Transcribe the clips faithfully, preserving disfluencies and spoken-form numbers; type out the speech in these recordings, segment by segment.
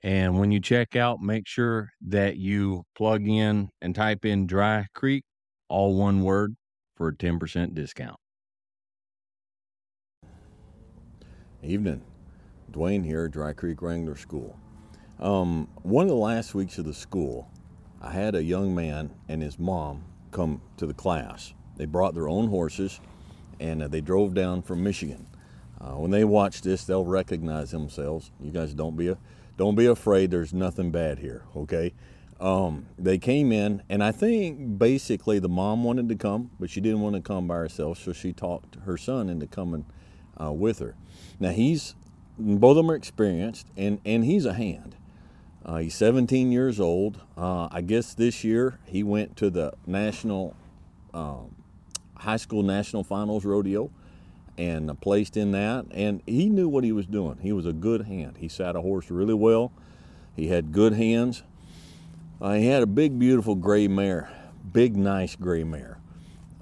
and when you check out, make sure that you plug in and type in Dry Creek, all one word, for a ten percent discount. Evening. Dwayne here, Dry Creek Wrangler School. Um, one of the last weeks of the school, I had a young man and his mom come to the class. They brought their own horses and uh, they drove down from Michigan. Uh, when they watch this, they'll recognize themselves. You guys don't be a, don't be afraid. There's nothing bad here, okay? Um, they came in, and I think basically the mom wanted to come, but she didn't want to come by herself, so she talked her son into coming Uh, with her. Now he's, both of them are experienced, and, and he's a hand. Uh, he's seventeen years old. Uh, I guess this year he went to the national, um, high school national finals rodeo and uh, placed in that. And he knew what he was doing. He was a good hand. He sat a horse really well. He had good hands. Uh, he had a big, beautiful gray mare, big, nice gray mare.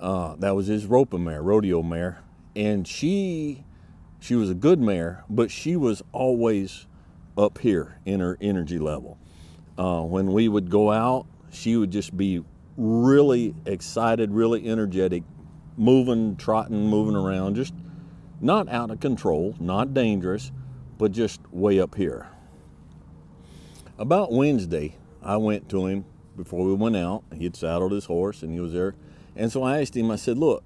Uh, that was his roping mare, rodeo mare. And she, she was a good mare, but she was always up here in her energy level. Uh, when we would go out, she would just be really excited, really energetic, moving, trotting, moving around, just not out of control, not dangerous, but just way up here. About Wednesday, I went to him before we went out. He had saddled his horse and he was there. And so I asked him, I said, look,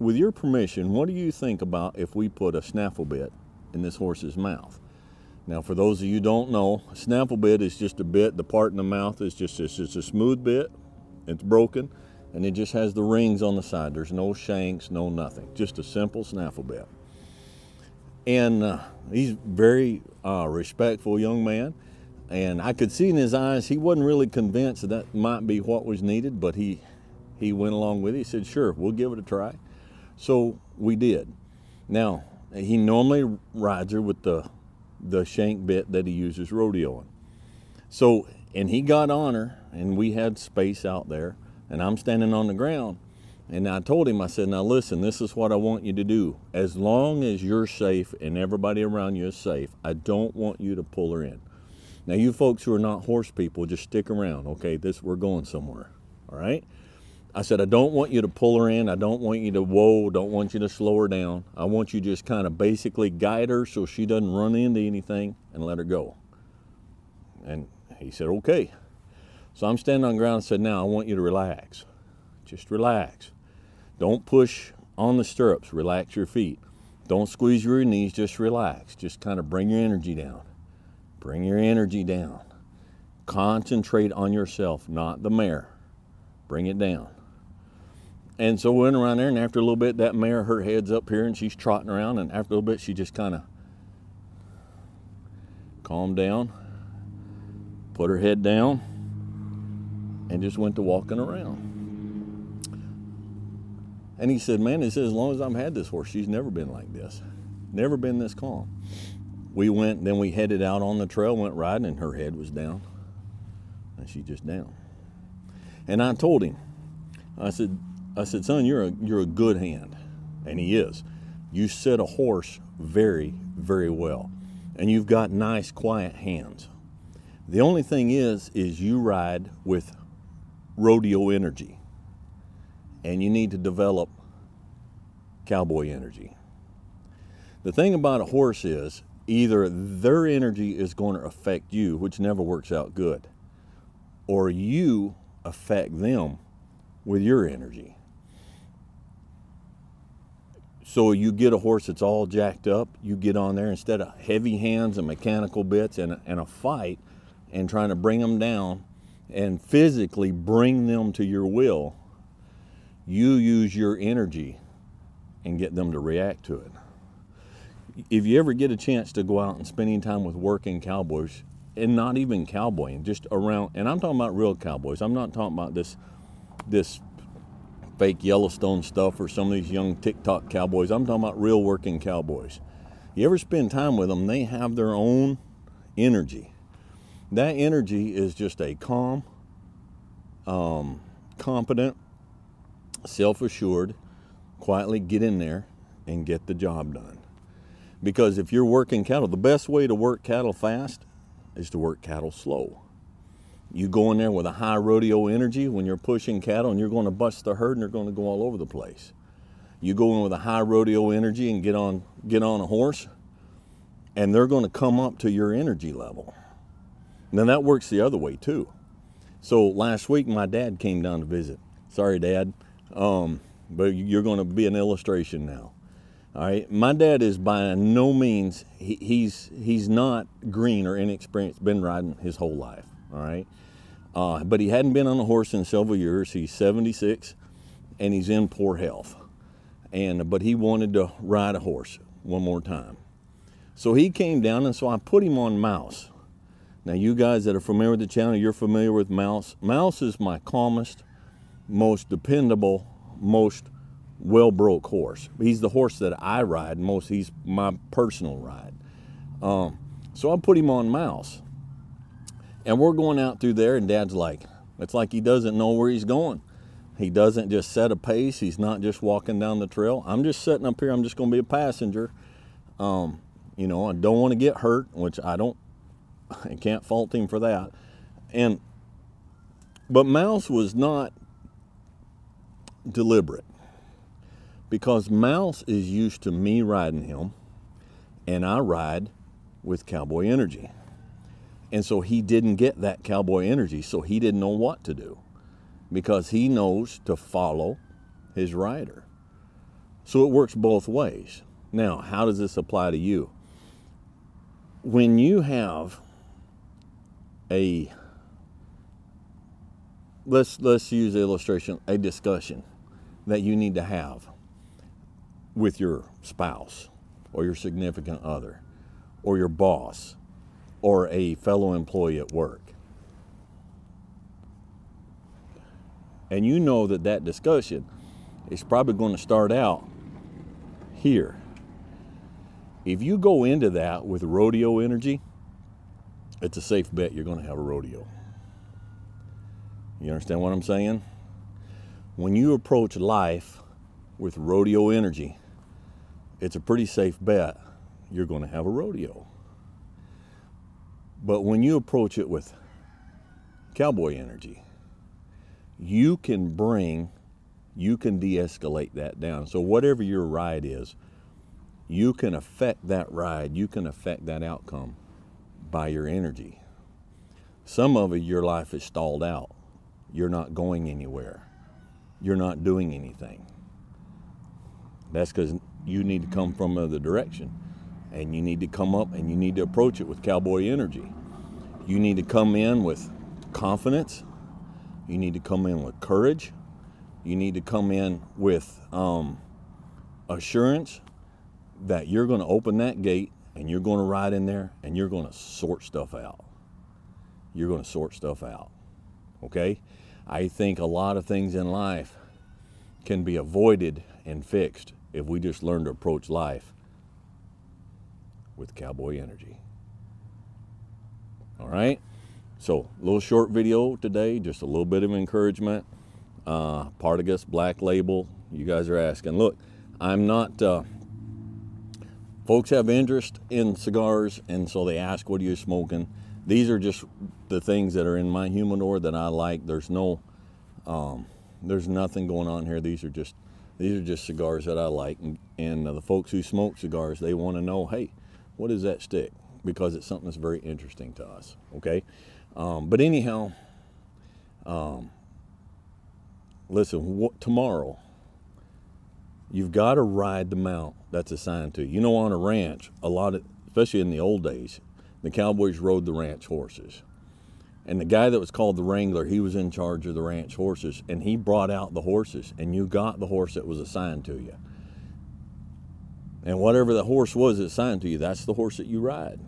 with your permission, what do you think about if we put a snaffle bit in this horse's mouth? Now, for those of you who don't know, a snaffle bit is just a bit, the part in the mouth is just it's just a smooth bit, it's broken, and it just has the rings on the side. There's no shanks, no nothing, just a simple snaffle bit. And uh, he's a very uh, respectful young man, and I could see in his eyes he wasn't really convinced that that might be what was needed, but he, he went along with it. He said, sure, we'll give it a try. So we did. Now, he normally rides her with the the shank bit that he uses rodeoing. So, and he got on her, and we had space out there, and I'm standing on the ground, and I told him, I said, now listen, this is what I want you to do. As long as you're safe and everybody around you is safe, I don't want you to pull her in. Now, you folks who are not horse people, just stick around, okay? This, we're going somewhere, all right? I said, I don't want you to pull her in. I don't want you to, whoa, don't want you to slow her down. I want you just kind of basically guide her so she doesn't run into anything and let her go. And he said, okay. So I'm standing on the ground and said, now I want you to relax. Just relax. Don't push on the stirrups. Relax your feet. Don't squeeze your knees. Just relax. Just kind of bring your energy down. Bring your energy down. Concentrate on yourself, not the mare. Bring it down. And so we went around there, and after a little bit, that mare, her head's up here, and she's trotting around, and after a little bit, she just kind of calmed down, put her head down, and just went to walking around. And he said, man, he said, as long as I've had this horse, she's never been like this, never been this calm. We went, then we headed out on the trail, went riding, and her head was down, and she just down. And I told him, I said, I said, son, you're a, you're a good hand. And he is. You set a horse very, very well. And you've got nice, quiet hands. The only thing is, is you ride with rodeo energy. And you need to develop cowboy energy. The thing about a horse is, either their energy is going to affect you, which never works out good, or you affect them with your energy. So you get a horse that's all jacked up, you get on there, instead of heavy hands and mechanical bits and, and a fight and trying to bring them down and physically bring them to your will, you use your energy and get them to react to it. If you ever get a chance to go out and spending time with working cowboys, and not even cowboying, just around, and I'm talking about real cowboys, I'm not talking about this this fake Yellowstone stuff or some of these young TikTok cowboys. I'm talking about real working cowboys. You ever spend time with them, they have their own energy. That energy is just a calm, um, competent, self-assured, quietly get in there and get the job done. Because if you're working cattle, the best way to work cattle fast is to work cattle slow. You go in there with a high rodeo energy when you're pushing cattle and you're going to bust the herd and they're going to go all over the place. You go in with a high rodeo energy and get on, get on a horse and they're going to come up to your energy level. Now that works the other way too. So last week my dad came down to visit. Sorry, Dad, um, but you're going to be an illustration now. All right, my dad is by no means, he, he's, he's not green or inexperienced, been riding his whole life, all right? Uh, but he hadn't been on a horse in several years. He's seventy-six and he's in poor health. And, but he wanted to ride a horse one more time. So he came down, and so I put him on Mouse. Now you guys that are familiar with the channel, you're familiar with Mouse. Mouse is my calmest, most dependable, most well-broke horse. He's the horse that I ride most. He's my personal ride. Um, so I put him on Mouse. And we're going out through there, and Dad's like, it's like he doesn't know where he's going. He doesn't just set a pace. He's not just walking down the trail. I'm just sitting up here. I'm just going to be a passenger. Um, you know, I don't want to get hurt, which I don't, I can't fault him for that. And, but Mouse was not deliberate. Because Mouse is used to me riding him, and I ride with cowboy energy. And so he didn't get that cowboy energy, so he didn't know what to do, because he knows to follow his rider. So it works both ways. Now, how does this apply to you? When you have a, let's, let's use the illustration, a discussion that you need to have with your spouse or your significant other or your boss or a fellow employee at work. And you know that that discussion is probably going to start out here. If you go into that with rodeo energy, it's a safe bet you're going to have a rodeo. You understand what I'm saying? When you approach life with rodeo energy, it's a pretty safe bet you're going to have a rodeo. But when you approach it with cowboy energy, you can bring, you can de-escalate that down. So whatever your ride is, you can affect that ride, you can affect that outcome by your energy. Some of it, your life is stalled out. You're not going anywhere. You're not doing anything. That's because you need to come from another direction, and you need to come up and you need to approach it with cowboy energy. You need to come in with confidence. You need to come in with courage. You need to come in with um, assurance that you're going to open that gate and you're going to ride in there and you're going to sort stuff out. You're going to sort stuff out, okay? I think a lot of things in life can be avoided and fixed if we just learn to approach life with cowboy energy. All right, so a little short video today, just a little bit of encouragement. Uh, Partagas Black Label, you guys are asking. Look, I'm not, uh, folks have interest in cigars, and so they ask, what are you smoking? These are just the things that are in my humidor that I like. There's no, um, there's nothing going on here. These are just These are just cigars that I like, and, and uh, the folks who smoke cigars, they want to know, hey, what is that stick? Because it's something that's very interesting to us, okay? Um, but anyhow, Um, listen, what, tomorrow, you've got to ride the mount that's assigned to you. You know, on a ranch, a lot of, especially in the old days, the cowboys rode the ranch horses. And the guy that was called the Wrangler, he was in charge of the ranch horses, and he brought out the horses, and you got the horse that was assigned to you. And whatever the horse was assigned to you, that's the horse that you ride.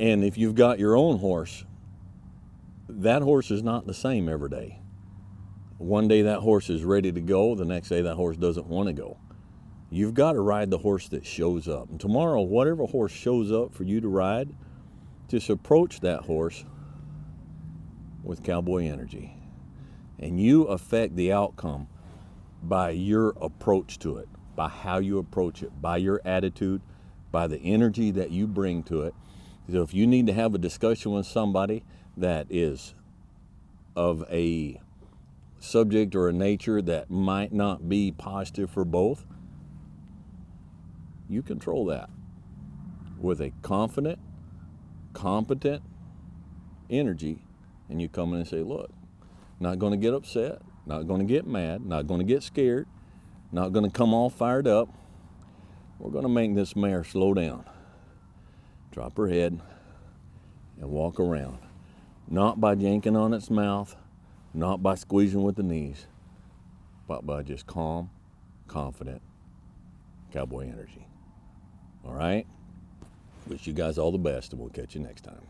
And if you've got your own horse, that horse is not the same every day. One day that horse is ready to go, the next day that horse doesn't want to go. You've got to ride the horse that shows up. And tomorrow, whatever horse shows up for you to ride, just approach that horse with cowboy energy, and you affect the outcome by your approach to it, by how you approach it, by your attitude, by the energy that you bring to it. So if you need to have a discussion with somebody that is of a subject or a nature that might not be positive for both, you control that with a confident, competent energy. And you come in and say, look, not going to get upset, not going to get mad, not going to get scared, not going to come all fired up. We're going to make this mare slow down, drop her head, and walk around. Not by yanking on its mouth, not by squeezing with the knees, but by just calm, confident cowboy energy. All right? Wish you guys all the best, and we'll catch you next time.